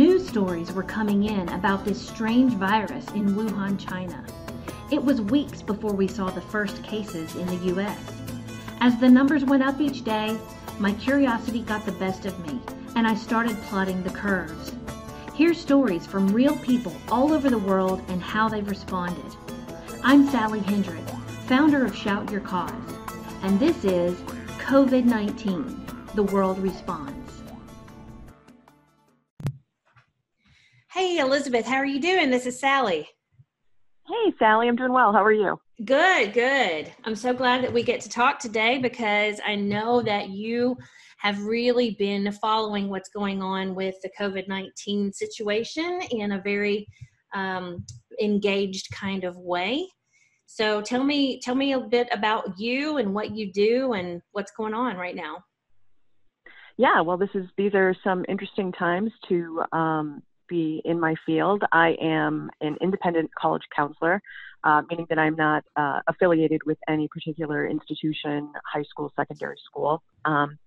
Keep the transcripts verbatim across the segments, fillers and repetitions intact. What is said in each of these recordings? News stories were coming in about this strange virus in Wuhan, China. It was weeks before we saw the first cases in the U S. As the numbers went up each day, my curiosity got the best of me, and I started plotting the curves. Hear stories from real people all over the world and how they've responded. I'm Sally Hendrick, founder of Shout Your Cause, and this is COVID nineteen, The World Responds. Hey, Elizabeth, how are you doing? This is Sally. Hey, Sally, I'm doing well. How are you? Good, good. I'm so glad that we get to talk today because I know that you have really been following what's going on with the COVID nineteen situation in a very um, engaged kind of way. So tell me, tell me a bit about you and what you do and what's going on right now. Yeah, well, this is these are some interesting times to um, be in my field. I am an independent college counselor, uh, meaning that I'm not uh, affiliated with any particular institution, high school, secondary school, um,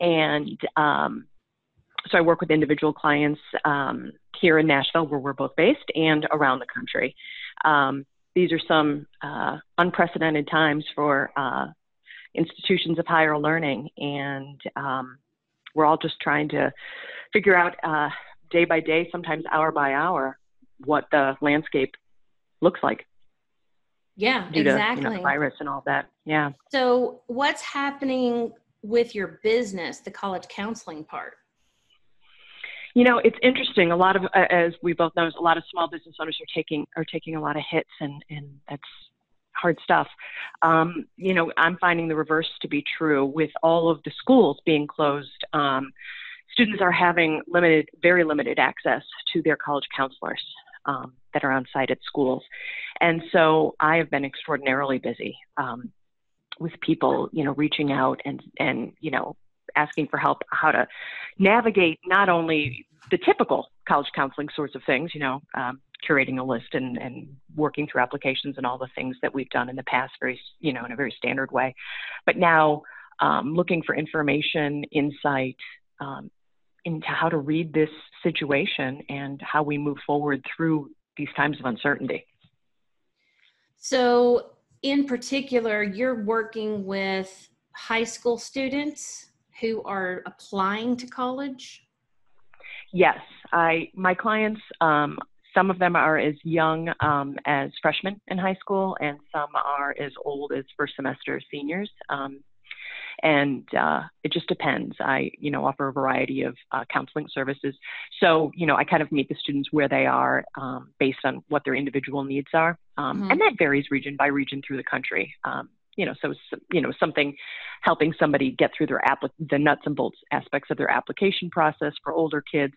and um, so I work with individual clients um, here in Nashville, where we're both based, and around the country. Um, These are some uh, unprecedented times for uh, institutions of higher learning, and um, we're all just trying to figure out uh, day by day, sometimes hour by hour, what the landscape looks like. Yeah, due exactly. To, you know, the virus and all that. Yeah. So, what's happening with your business, the college counseling part? You know, it's interesting. A lot of, as we both know, a lot of small business owners are taking are taking a lot of hits, and, and that's hard stuff. Um, you know, I'm finding the reverse to be true with all of the schools being closed. Um, students are having limited, very limited access to their college counselors um, that are on site at schools, and so I have been extraordinarily busy um, with people, you know, reaching out and and you know. asking for help, how to navigate not only the typical college counseling sorts of things, you know, um, curating a list and, and working through applications and all the things that we've done in the past, very, you know, in a very standard way, but now um, looking for information, insight um, into how to read this situation and how we move forward through these times of uncertainty. So in particular, you're working with high school students who are applying to college? Yes, I, my clients, um, some of them are as young um, as freshmen in high school, and some are as old as first semester seniors. Um, and uh, it just depends. I, you know, offer a variety of uh, counseling services. So, you know, I kind of meet the students where they are um, based on what their individual needs are. Um, mm-hmm. And that varies region by region through the country. Um, You know, so, you know, something helping somebody get through their app, the nuts and bolts aspects of their application process for older kids,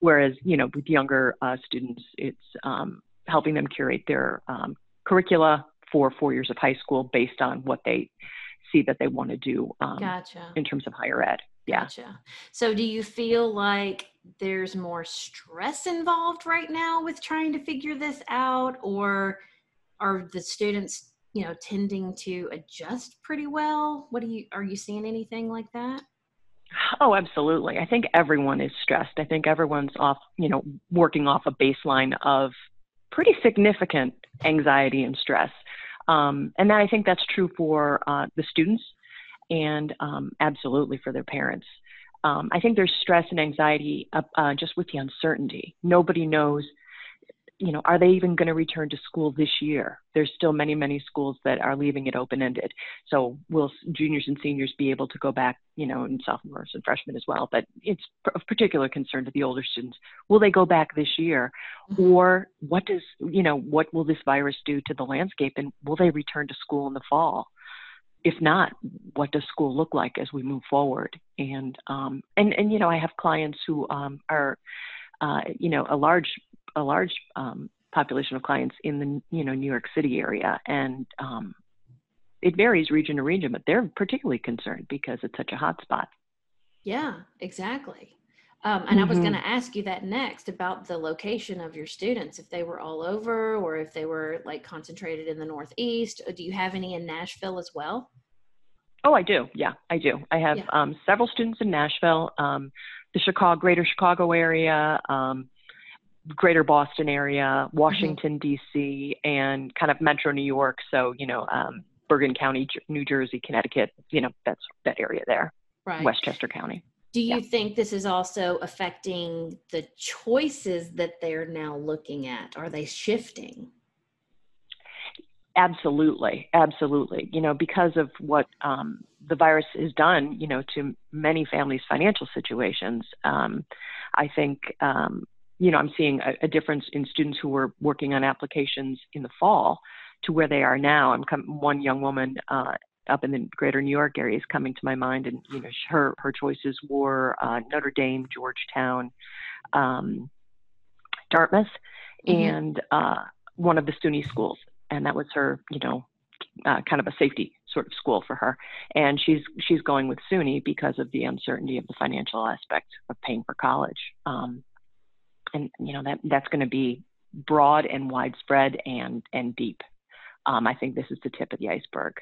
whereas, you know, with younger uh, students, it's um, helping them curate their um, curricula for four years of high school based on what they see that they want to do um, gotcha. in terms of higher ed. Yeah. Gotcha. So do you feel like there's more stress involved right now with trying to figure this out, or are the students, you know, tending to adjust pretty well? What do you, are you seeing anything like that? Oh, absolutely. I think everyone is stressed. I think everyone's off, you know, working off a baseline of pretty significant anxiety and stress. Um, and then I think that's true for uh, the students and um, absolutely for their parents. Um, I think there's stress and anxiety uh, uh, just with the uncertainty. Nobody knows, you know, are they even going to return to school this year? There's still many, many schools that are leaving it open-ended. So will juniors and seniors be able to go back, you know, and sophomores and freshmen as well? But it's of particular concern to the older students. Will they go back this year? Or what does, you know, what will this virus do to the landscape? And will they return to school in the fall? If not, what does school look like as we move forward? And, um, and, and you know, I have clients who um, are, uh, you know, a large a large um, population of clients in the, you know, New York City area. And um, it varies region to region, but they're particularly concerned because it's such a hot spot. Yeah, exactly. Um, and mm-hmm. I was going to ask you that next about the location of your students, if they were all over or if they were like concentrated in the Northeast. Do you have any in Nashville as well? Oh, I do. Yeah, I do. I have yeah. um, several students in Nashville, um, the Chicago, greater Chicago area, um, greater Boston area, Washington, mm-hmm. D C, and kind of metro New York. So, you know, um, Bergen County, New Jersey, Connecticut, you know, that's that area there, right. Westchester County. Do you yeah. think this is also affecting the choices that they're now looking at? Are they shifting? Absolutely. Absolutely. You know, because of what um, the virus has done, you know, to many families' financial situations, um, I think, um, you know, I'm seeing a, a difference in students who were working on applications in the fall to where they are now. I'm com- one young woman uh, up in the greater New York area is coming to my mind, and, you know, her, her choices were uh, Notre Dame, Georgetown, um, Dartmouth, mm-hmm. and uh, one of the SUNY schools. And that was her, you know, uh, kind of a safety sort of school for her. And she's she's going with SUNY because of the uncertainty of the financial aspect of paying for college. Um, and, you know, that that's going to be broad and widespread and, and deep. Um, I think this is the tip of the iceberg.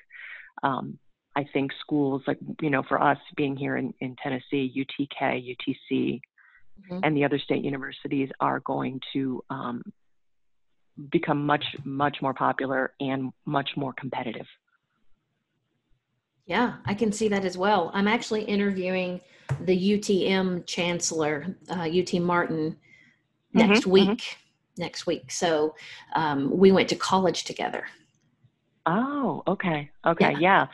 Um, I think schools like, you know, for us being here in, in Tennessee, U T K, U T C, mm-hmm. and the other state universities are going to um, – become much, much more popular and much more competitive. Yeah, I can see that as well. I'm actually interviewing the U T M chancellor, uh, U T Martin, next mm-hmm, week, mm-hmm. next week. So um, we went to college together. Oh, okay. Okay. Yeah.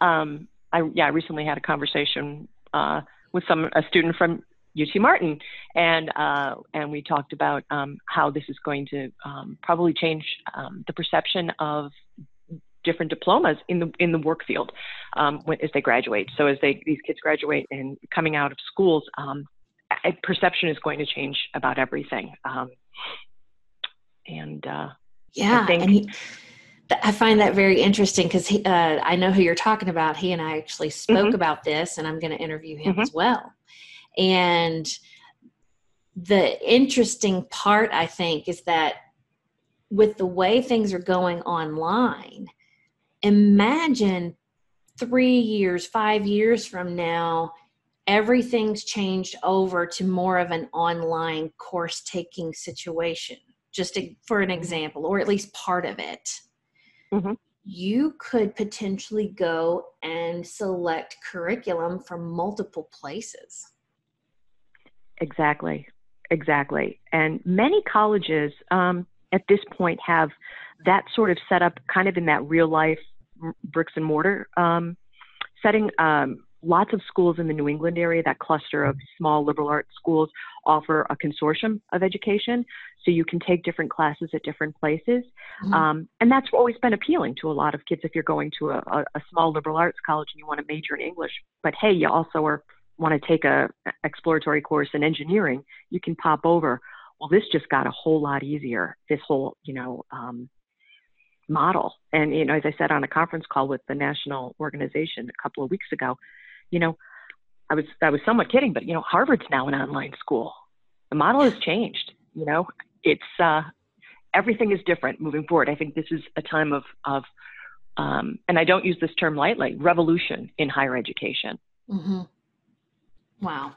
yeah. Um, I, yeah, I recently had a conversation uh, with some, a student from U T Martin, and uh, and we talked about um, how this is going to um, probably change um, the perception of different diplomas in the in the work field um, when, as they graduate. So as they these kids graduate and coming out of schools, um, perception is going to change about everything. Um, and uh, yeah, I think, and he, I find that very interesting because uh, I know who you're talking about. He and I actually spoke mm-hmm. about this, and I'm going to interview him mm-hmm. as well. And the interesting part, I think, is that with the way things are going online, imagine three years, five years from now, everything's changed over to more of an online course taking situation, just to, for an example, or at least part of it. Mm-hmm. You could potentially go and select curriculum from multiple places. Exactly. Exactly. And many colleges um, at this point have that sort of set up kind of in that real life r- bricks and mortar um, setting. Um, lots of schools in the New England area, that cluster of small liberal arts schools, offer a consortium of education. So you can take different classes at different places. Mm-hmm. Um, and that's always been appealing to a lot of kids if you're going to a, a small liberal arts college and you want to major in English. But hey, you also are want to take a exploratory course in engineering, you can pop over. Well, this just got a whole lot easier, this whole, you know, um, model. And, you know, as I said on a conference call with the national organization a couple of weeks ago, you know, I was, I was somewhat kidding, but, you know, Harvard's now an online school. The model has changed, you know, it's, uh, everything is different moving forward. I think this is a time of, of, um, and I don't use this term lightly, revolution in higher education. Mm-hmm. Wow.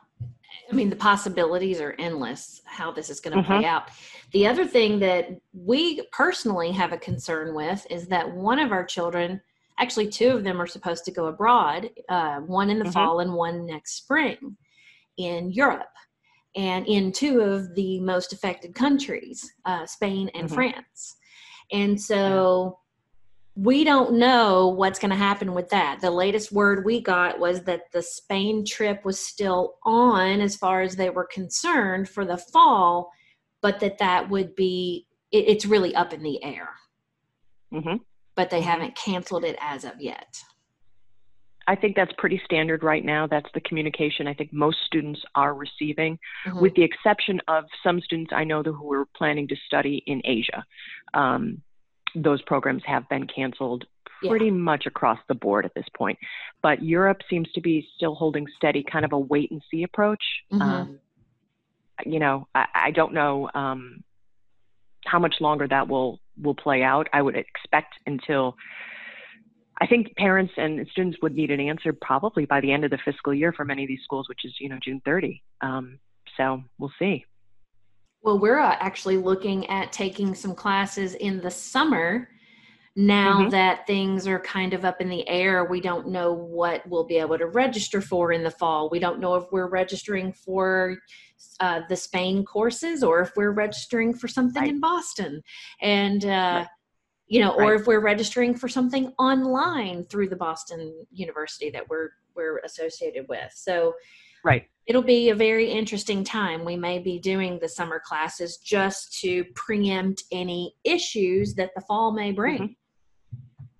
I mean, the possibilities are endless, how this is going to mm-hmm. play out. The other thing that we personally have a concern with is that one of our children, actually two of them, are supposed to go abroad, uh, one in the mm-hmm. fall and one next spring in Europe, and in two of the most affected countries, uh, Spain and mm-hmm. France. And so we don't know what's going to happen with that. The latest word we got was that the Spain trip was still on as far as they were concerned for the fall, but that that would be, it, it's really up in the air. Mm-hmm. But they haven't canceled it as of yet. I think that's pretty standard right now. That's the communication I think most students are receiving, mm-hmm. with the exception of some students I know who are planning to study in Asia. Um, Those programs have been canceled pretty yeah. much across the board at this point. But Europe seems to be still holding steady, kind of a wait and see approach. Mm-hmm. Um, you know, I, I don't know um, how much longer that will, will play out. I would expect until I think parents and students would need an answer probably by the end of the fiscal year for many of these schools, which is, you know, June thirtieth. Um, so we'll see. Well, we're uh, actually looking at taking some classes in the summer now mm-hmm. that things are kind of up in the air. We don't know what we'll be able to register for in the fall. We don't know if we're registering for uh, the Spain courses or if we're registering for something right. in Boston. And, uh, right. you know, or right. if we're registering for something online through the Boston University that we're, we're associated with. So right. it'll be a very interesting time. We may be doing the summer classes just to preempt any issues that the fall may bring. Mm-hmm.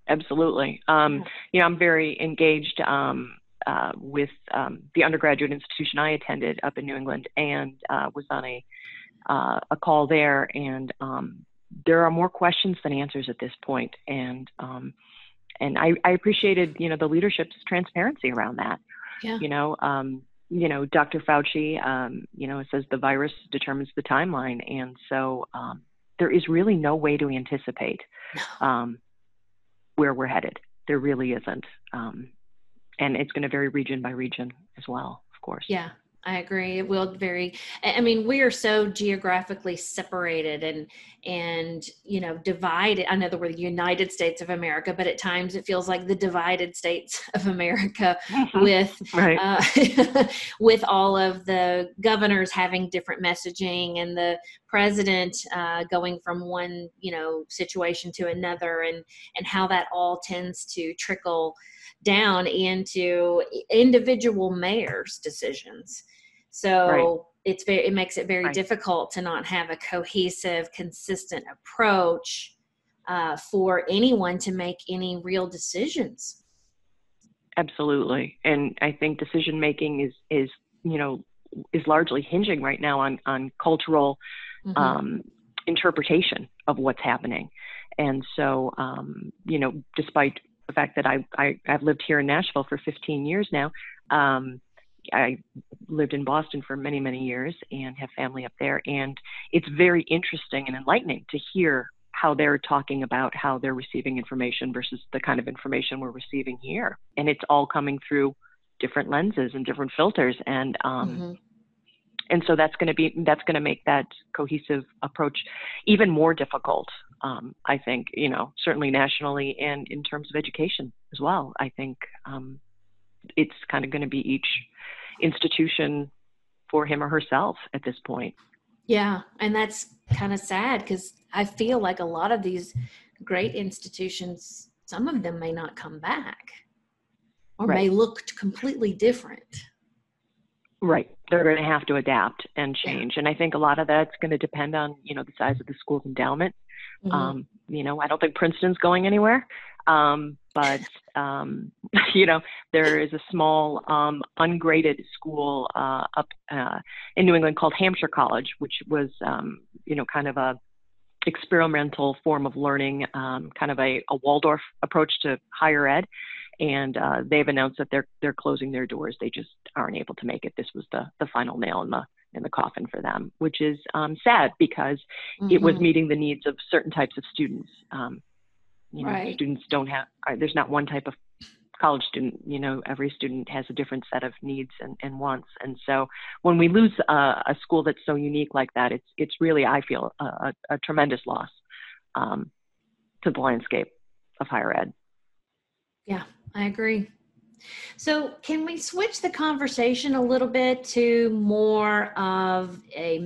Absolutely. Um, you know, I'm very engaged um, uh, with um, the undergraduate institution I attended up in New England, and uh, was on a, uh, a call there. And um, there are more questions than answers at this point. And, um, and I, I appreciated, you know, the leadership's transparency around that, yeah. you know, um, you know, Doctor Fauci, um, you know, it says the virus determines the timeline. And so um, there is really no way to anticipate um, where we're headed. There really isn't. Um, and it's going to vary region by region as well, of course. Yeah, I agree. It will vary. I mean, we are so geographically separated and, and, you know, divided. I know that we're the United States of America, but at times it feels like the divided states of America mm-hmm. with, right. uh, with all of the governors having different messaging and the president uh, going from one, you know, situation to another, and, and how that all tends to trickle down into individual mayor's decisions. So right. it's very, it makes it very right. difficult to not have a cohesive, consistent approach uh, for anyone to make any real decisions. Absolutely. And I think decision making is, is, you know, is largely hinging right now on, on cultural mm-hmm. um, interpretation of what's happening. And so, um, you know, despite the fact that I, I, I've lived here in Nashville for fifteen years now. Um, I lived in Boston for many, many years and have family up there. And it's very interesting and enlightening to hear how they're talking about how they're receiving information versus the kind of information we're receiving here. And it's all coming through different lenses and different filters. And, um, mm-hmm. and so that's going to be, that's going to make that cohesive approach even more difficult. Um, I think, you know, certainly nationally and in terms of education as well. I think um, it's kind of going to be each institution for him or herself at this point. Yeah. And that's kind of sad because I feel like a lot of these great institutions, some of them may not come back or right. may look completely different. Right. They're going to have to adapt and change. Yeah. And I think a lot of that's going to depend on, you know, the size of the school's endowment. Mm-hmm. Um, you know, I don't think Princeton's going anywhere. Um, but, um, you know, there is a small um, ungraded school uh, up uh, in New England called Hampshire College, which was, um, you know, kind of a experimental form of learning, um, kind of a, a Waldorf approach to higher ed. And uh, they've announced that they're they're closing their doors. They just aren't able to make it. This was the the final nail in the in the coffin for them, which is um, sad because mm-hmm. it was meeting the needs of certain types of students. Um, you know, right. students don't have. There's not one type of college student. You know, every student has a different set of needs and, and wants. And so when we lose a, a school that's so unique like that, it's it's really, I feel, a, a, a tremendous loss um, to the landscape of higher ed. Yeah, I agree. So can we switch the conversation a little bit to more of a,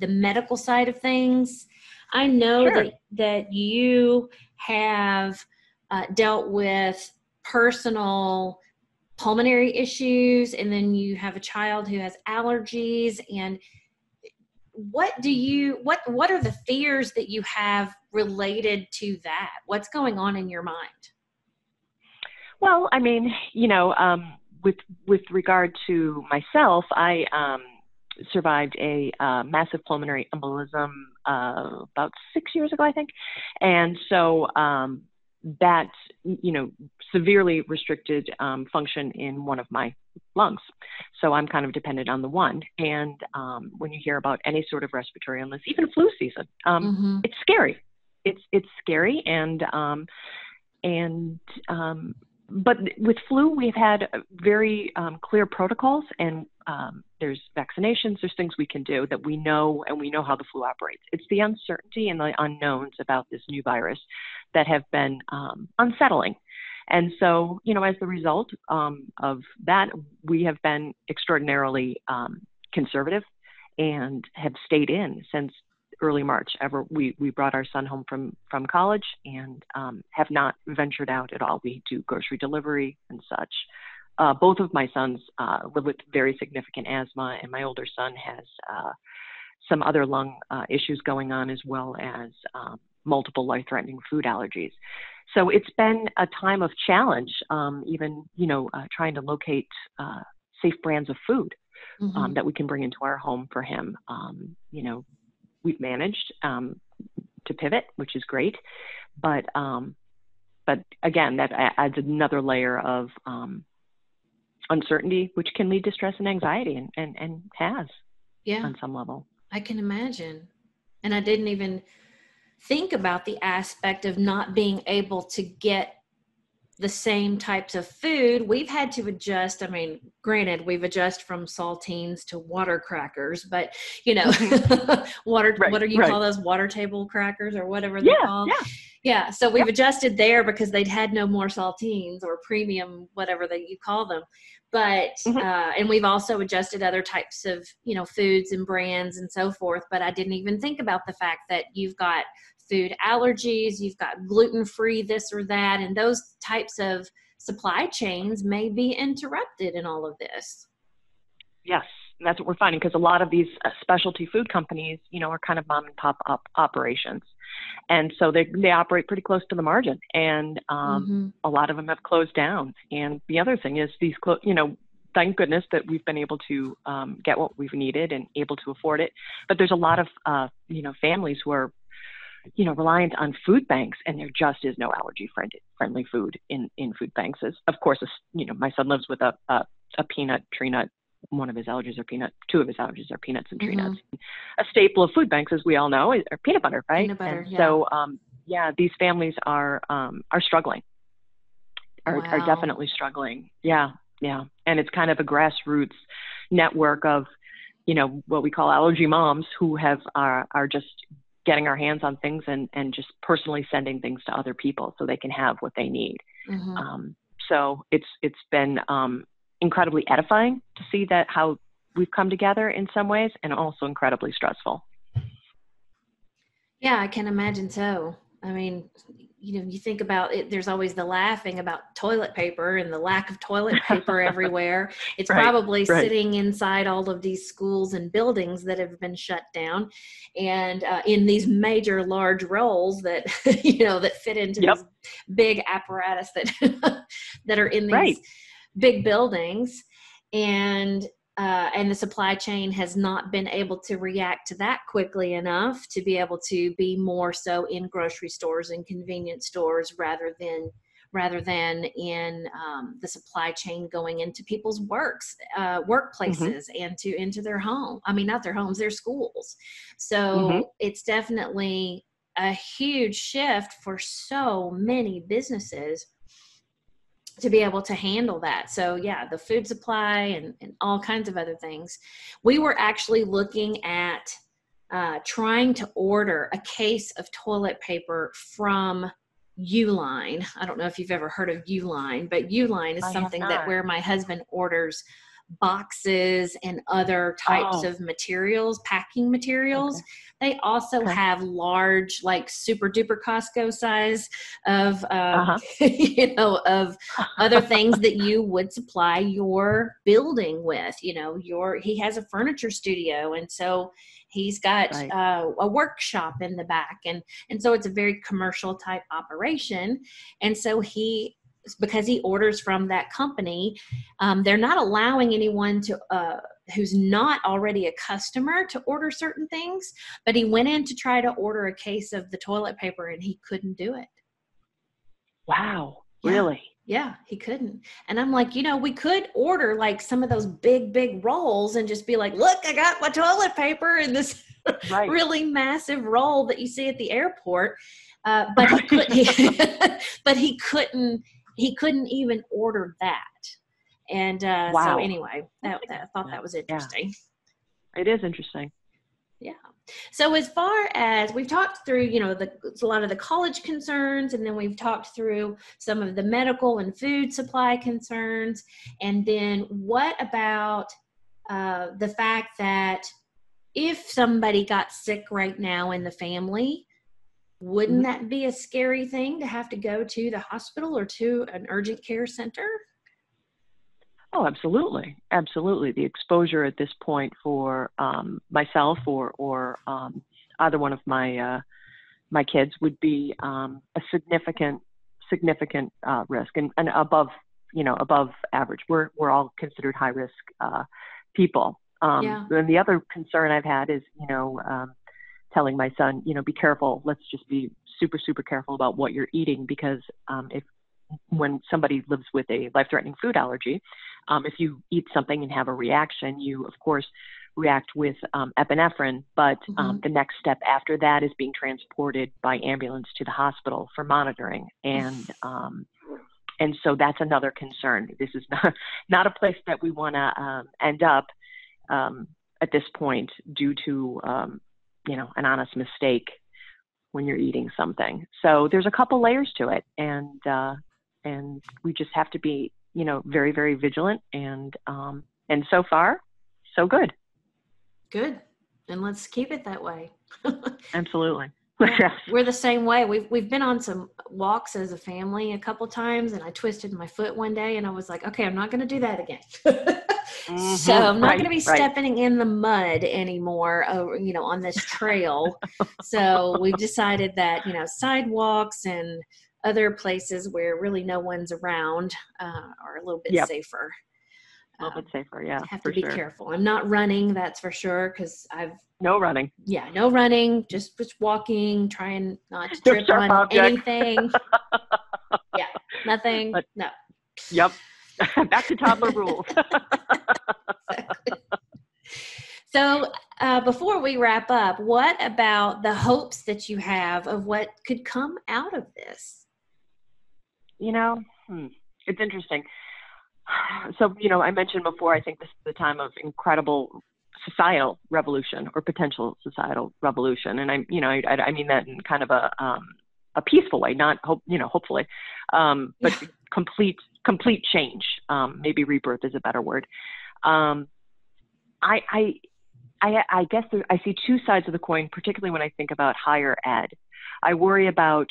the medical side of things? I know sure. that, that you have uh, dealt with personal pulmonary issues, and then you have a child who has allergies. And what do you, what, what are the fears that you have related to that? What's going on in your mind? Well, I mean, you know, um, with with regard to myself, I um, survived a uh, massive pulmonary embolism uh, about six years ago, I think. And so um, that, you know, severely restricted um, function in one of my lungs. So I'm kind of dependent on the one. And um, when you hear about any sort of respiratory illness, even flu season, um, mm-hmm. it's scary. It's, it's scary. And, um, And um, but with flu, we've had very um, clear protocols, and um, there's vaccinations, there's things we can do that we know, and we know how the flu operates. It's the uncertainty and the unknowns about this new virus that have been um, unsettling. And so, you know, as the result um, of that, we have been extraordinarily um, conservative and have stayed in since early March. Ever we, we brought our son home from, from college and um, have not ventured out at all. We do grocery delivery and such. Uh, both of my sons uh, live with very significant asthma, and my older son has uh, some other lung uh, issues going on, as well as um, multiple life-threatening food allergies. So it's been a time of challenge, um, even, you know, uh, trying to locate uh, safe brands of food mm-hmm. um, that we can bring into our home for him. Um, you know, we've managed um, to pivot, which is great. But, um, but again, that adds another layer of um, uncertainty, which can lead to stress and anxiety, and, and, and has yeah. on some level. I can imagine. And I didn't even think about the aspect of not being able to get the same types of food. We've had to adjust. I mean, granted, we've adjusted from saltines to water crackers, but you know, water, right, what do you right. call those, water table crackers or whatever they're yeah, called? Yeah. yeah. So we've yeah. adjusted there because they'd had no more saltines or premium, whatever that you call them. But, mm-hmm. uh, and we've also adjusted other types of, you know, foods and brands and so forth. But I didn't even think about the fact that you've got food allergies, you've got gluten-free this or that, and those types of supply chains may be interrupted in all of this. Yes, and that's what we're finding, because a lot of these uh, specialty food companies, you know, are kind of mom and pop up operations. And so they, they operate pretty close to the margin, and um, mm-hmm. a lot of them have closed down. And the other thing is these, clo- you know, thank goodness that we've been able to um, get what we've needed and able to afford it. But there's a lot of, uh, you know, families who are, you know, reliant on food banks, and there just is no allergy friend, friendly food in, in food banks. As, of course, a, you know, my son lives with a, a, a peanut, tree nut. One of his allergies are peanut, two of his allergies are peanuts and tree mm-hmm. nuts. A staple of food banks, as we all know, is are peanut butter, right? Peanut butter, and yeah. So, um, yeah, these families are, um, are struggling, are, wow. are definitely struggling. Yeah. Yeah. And it's kind of a grassroots network of, you know, what we call allergy moms who have, are, are just getting our hands on things and, and just personally sending things to other people so they can have what they need. Mm-hmm. Um, so it's, it's been, um, incredibly edifying to see that how we've come together in some ways, and also incredibly stressful. Yeah, I can imagine so. I mean, you know, you think about it, there's always the laughing about toilet paper and the lack of toilet paper everywhere. It's right, probably right. sitting inside all of these schools and buildings that have been shut down, and uh, in these major large rolls that, you know, that fit into yep. this big apparatus that, that are in these right. big buildings, and uh, and the supply chain has not been able to react to that quickly enough to be able to be more so in grocery stores and convenience stores rather than rather than in um, the supply chain going into people's works, uh, workplaces mm-hmm. and to into their home. I mean, not their homes, their schools. So mm-hmm. it's definitely a huge shift for so many businesses to be able to handle that. So yeah, the food supply and, and all kinds of other things. We were actually looking at uh, trying to order a case of toilet paper from Uline. I don't know if you've ever heard of Uline, but Uline is I something that where my husband orders boxes and other types oh. of materials, packing materials. Okay. They also okay. have large, like super duper Costco size of, um, uh-huh. you know, of other things that you would supply your building with, you know, your, he has a furniture studio. And so he's got right. uh, a workshop in the back. And, and so it's a very commercial type operation. And so he, because he orders from that company, um, they're not allowing anyone to uh, who's not already a customer to order certain things, but he went in to try to order a case of the toilet paper and he couldn't do it. Wow. Yeah. Really? Yeah, he couldn't. And I'm like, you know, we could order like some of those big, big rolls and just be like, look, I got my toilet paper in this right. really massive roll that you see at the airport. Uh, but he couldn't. He, but he couldn't. He couldn't even order that. And uh, wow. so anyway, that, that, I thought that was interesting. Yeah. It is interesting. Yeah. So as far as we've talked through, you know, the, a lot of the college concerns, and then we've talked through some of the medical and food supply concerns. And then what about uh, the fact that if somebody got sick right now in the family, wouldn't mm-hmm. that be a scary thing to have to go to the hospital or to an urgent care center? Oh, absolutely. Absolutely. The exposure at this point for um, myself or, or um, either one of my uh, my kids would be um, a significant, significant uh, risk and, and above, you know, above average. We're, we're all considered high risk uh, people. Um, yeah. And the other concern I've had is, you know, um, telling my son, you know, be careful. Let's just be super, super careful about what you're eating, because um, if when somebody lives with a life-threatening food allergy, um, if you eat something and have a reaction, you of course react with um, epinephrine, but mm-hmm. um, the next step after that is being transported by ambulance to the hospital for monitoring. And, um, and so that's another concern. This is not, not a place that we want to um, end up um, at this point due to, um, you know, an honest mistake when you're eating something. So there's a couple layers to it. And, uh, And we just have to be, you know, very, very vigilant. And um, and so far, so good. Good. And let's keep it that way. Absolutely. Yeah. We're the same way. We've we've been on some walks as a family a couple times, and I twisted my foot one day, and I was like, okay, I'm not going to do that again. mm-hmm. So I'm not right, going to be right. stepping in the mud anymore, over, you know, on this trail. So we've decided that, you know, sidewalks and other places where really no one's around uh, are a little bit yep. safer. A little um, bit safer, yeah. Have to be sure. careful. I'm not running, that's for sure, because I've no running. Yeah, no running. Just just walking, trying not to trip on object. anything. yeah, nothing. But, no. Yep. Back to toddler rules. Exactly. So uh, before we wrap up, what about the hopes that you have of what could come out of this? You know, hmm, it's interesting. So, you know, I mentioned before, I think this is the time of incredible societal revolution or potential societal revolution. And I, you know, I, I mean that in kind of a, um, a peaceful way, not hope, you know, hopefully, um, but complete, complete change. Um, maybe rebirth is a better word. Um, I, I, I, I guess there, I see two sides of the coin, particularly when I think about higher ed. I worry about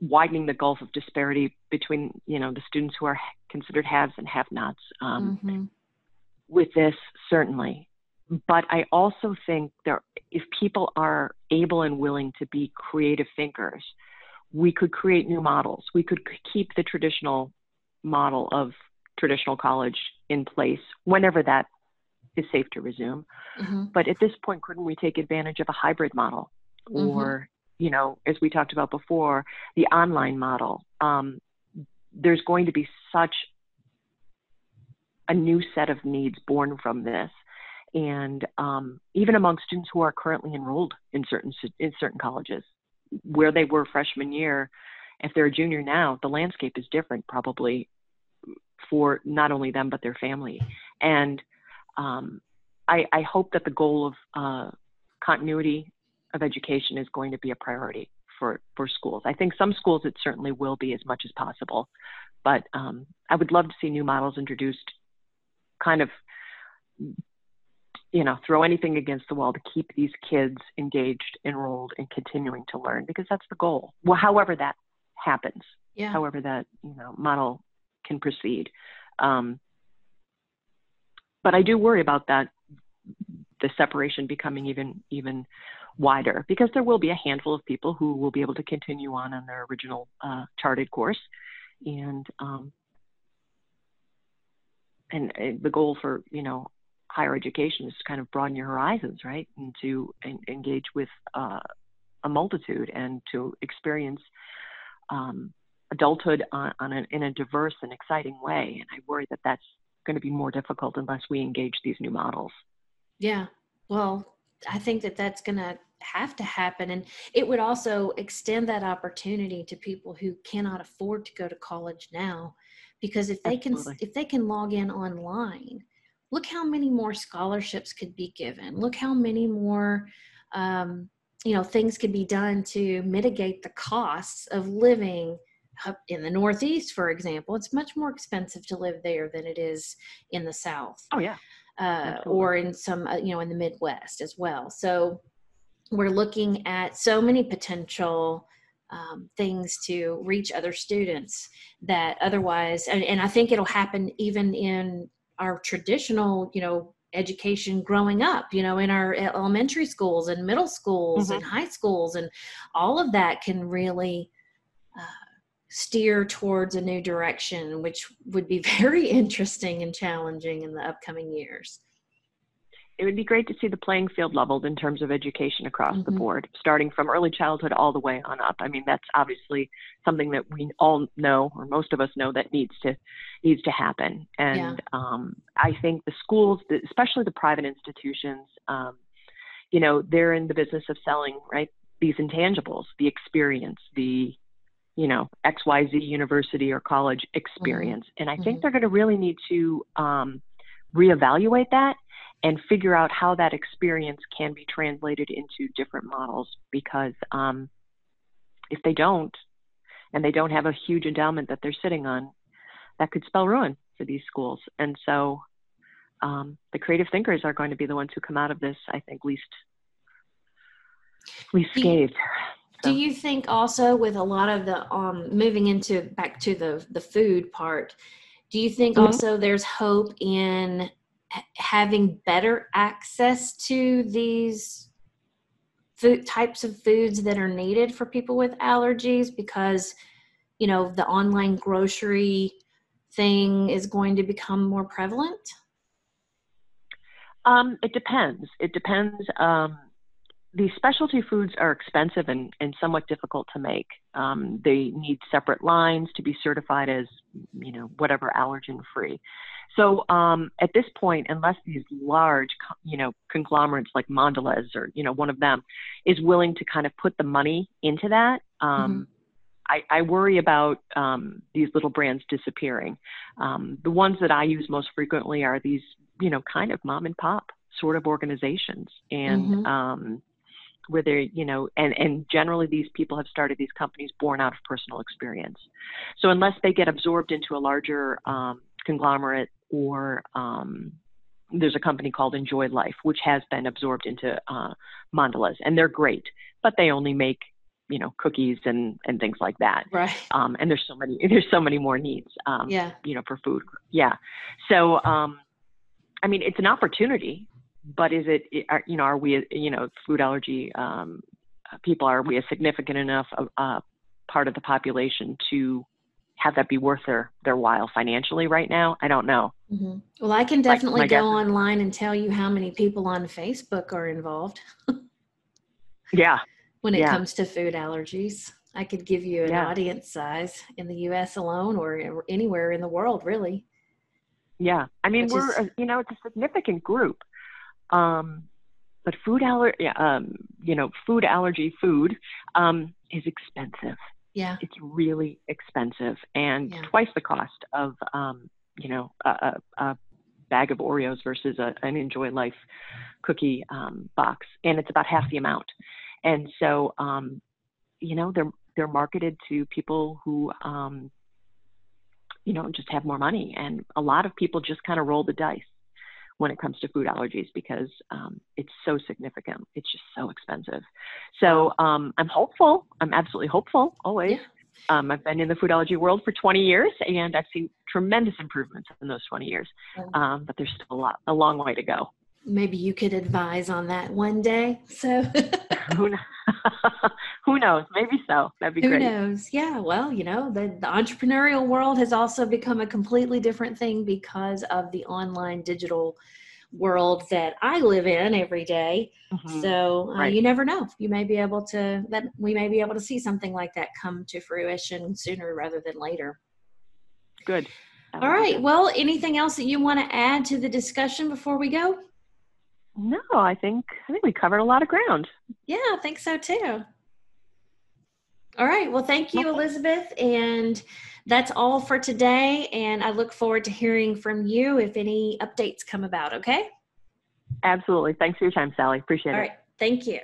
widening the gulf of disparity between, you know, the students who are considered haves and have-nots um, mm-hmm. with this, certainly. But I also think there, if people are able and willing to be creative thinkers, we could create new models. We could keep the traditional model of traditional college in place whenever that is safe to resume. Mm-hmm. But at this point, couldn't we take advantage of a hybrid model or, mm-hmm. you know, as we talked about before, the online model? Um, there's going to be such a new set of needs born from this. And um, even among students who are currently enrolled in certain, in certain colleges, where they were freshman year, if they're a junior now, the landscape is different probably for not only them, but their family. And um, I, I hope that the goal of uh, continuity of education is going to be a priority for, for schools. I think some schools, it certainly will be as much as possible, but um, I would love to see new models introduced, kind of, you know, throw anything against the wall to keep these kids engaged, enrolled, and continuing to learn, because that's the goal. Well, however that happens, yeah. however that, you know, model can proceed. Um, but I do worry about that, the separation becoming even, even wider, because there will be a handful of people who will be able to continue on on their original uh, charted course. And, um, and uh, the goal for, you know, higher education is to kind of broaden your horizons, right? And to en- engage with uh, a multitude and to experience um, adulthood on, on an, in a diverse and exciting way. And I worry that that's going to be more difficult unless we engage these new models. Yeah. Well, I think that that's going to have to happen. And it would also extend that opportunity to people who cannot afford to go to college now, because if they can, Absolutely. if they can log in online, look how many more scholarships could be given. Look how many more, um, you know, things could be done to mitigate the costs of living in the Northeast, for example. It's much more expensive to live there than it is in the South. Oh, yeah. Uh, or in some, uh, you know, in the Midwest as well. So we're looking at so many potential um, things to reach other students that otherwise, and, and I think it'll happen even in our traditional, you know, education growing up, you know, in our elementary schools and middle schools mm-hmm. and high schools, and all of that can really uh, steer towards a new direction, which would be very interesting and challenging in the upcoming years. It would be great to see the playing field leveled in terms of education across mm-hmm. the board, starting from early childhood all the way on up. I mean, that's obviously something that we all know, or most of us know, that needs to needs to happen. And yeah. um, I think the schools, especially the private institutions, um, you know, they're in the business of selling, right, these intangibles, the experience, the you know, X Y Z university or college experience. Mm-hmm. And I think mm-hmm. they're going to really need to um, reevaluate that and figure out how that experience can be translated into different models. Because um, if they don't, and they don't have a huge endowment that they're sitting on, that could spell ruin for these schools. And so um, the creative thinkers are going to be the ones who come out of this, I think, least, least scathed. Do you think also, with a lot of the um, moving into back to the, the food part, do you think mm-hmm. also there's hope in h- having better access to these food, types of foods that are needed for people with allergies? Because, you know, the online grocery thing is going to become more prevalent? Um, it depends. It depends. Um These specialty foods are expensive and, and somewhat difficult to make. Um, they need separate lines to be certified as, you know, whatever, allergen free. So um, at this point, unless these large, you know, conglomerates like Mondelez or, you know, one of them is willing to kind of put the money into that, um, mm-hmm. I, I worry about um, these little brands disappearing. Um, the ones that I use most frequently are these, you know, kind of mom and pop sort of organizations. And, mm-hmm. um, where they're, you know, and, and generally these people have started these companies born out of personal experience. So unless they get absorbed into a larger um, conglomerate, or um, there's a company called Enjoy Life, which has been absorbed into uh, Mondelez, and they're great, but they only make, you know, cookies and, and things like that. Right. Um, and there's so many, there's so many more needs, um, yeah. you know, for food. Yeah. So, um, I mean, it's an opportunity. But is it, you know, are we, you know, food allergy um, people, are we a significant enough uh, part of the population to have that be worth their, their while financially right now? I don't know. Mm-hmm. Well, I can definitely like, go online and tell you how many people on Facebook are involved. yeah. When it yeah. comes to food allergies, I could give you an yeah. audience size in the U S alone, or anywhere in the world, really. Yeah. I mean, Which we're, is, you know, it's a significant group. Um, but food aller- um, you know, food allergy food, um, is expensive. Yeah. It's really expensive, and yeah. twice the cost of, um, you know, a, a, a bag of Oreos versus a, an Enjoy Life cookie, um, box. And it's about half the amount. And so, um, you know, they're, they're marketed to people who, um, you know, just have more money. And a lot of people just kind of roll the dice when it comes to food allergies, because um, it's so significant. It's just so expensive. So um, I'm hopeful. I'm absolutely hopeful, always. Yeah. Um, I've been in the food allergy world for twenty years, and I've seen tremendous improvements in those twenty years. Um, but there's still a lot, a long way to go. Maybe you could advise on that one day. So who, knows? Who knows? Maybe so. That'd be who great. Who knows? Yeah. Well, you know, the, the entrepreneurial world has also become a completely different thing because of the online digital world that I live in every day. Mm-hmm. So uh, right. you never know. You may be able to, that we may be able to see something like that come to fruition sooner rather than later. Good. All right. Well, anything else that you want to add to the discussion before we go? No, I think I think we covered a lot of ground. Yeah, I think so too. All right. Well, thank you, Elizabeth. And that's all for today. And I look forward to hearing from you if any updates come about. Okay. Absolutely. Thanks for your time, Sally. Appreciate it. All right. Thank you.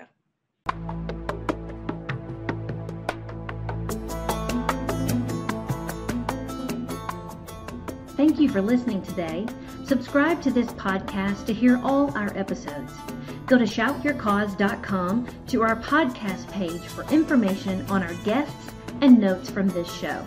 Thank you for listening today. Subscribe to this podcast to hear all our episodes. Go to shout your cause dot com to our podcast page for information on our guests and notes from this show.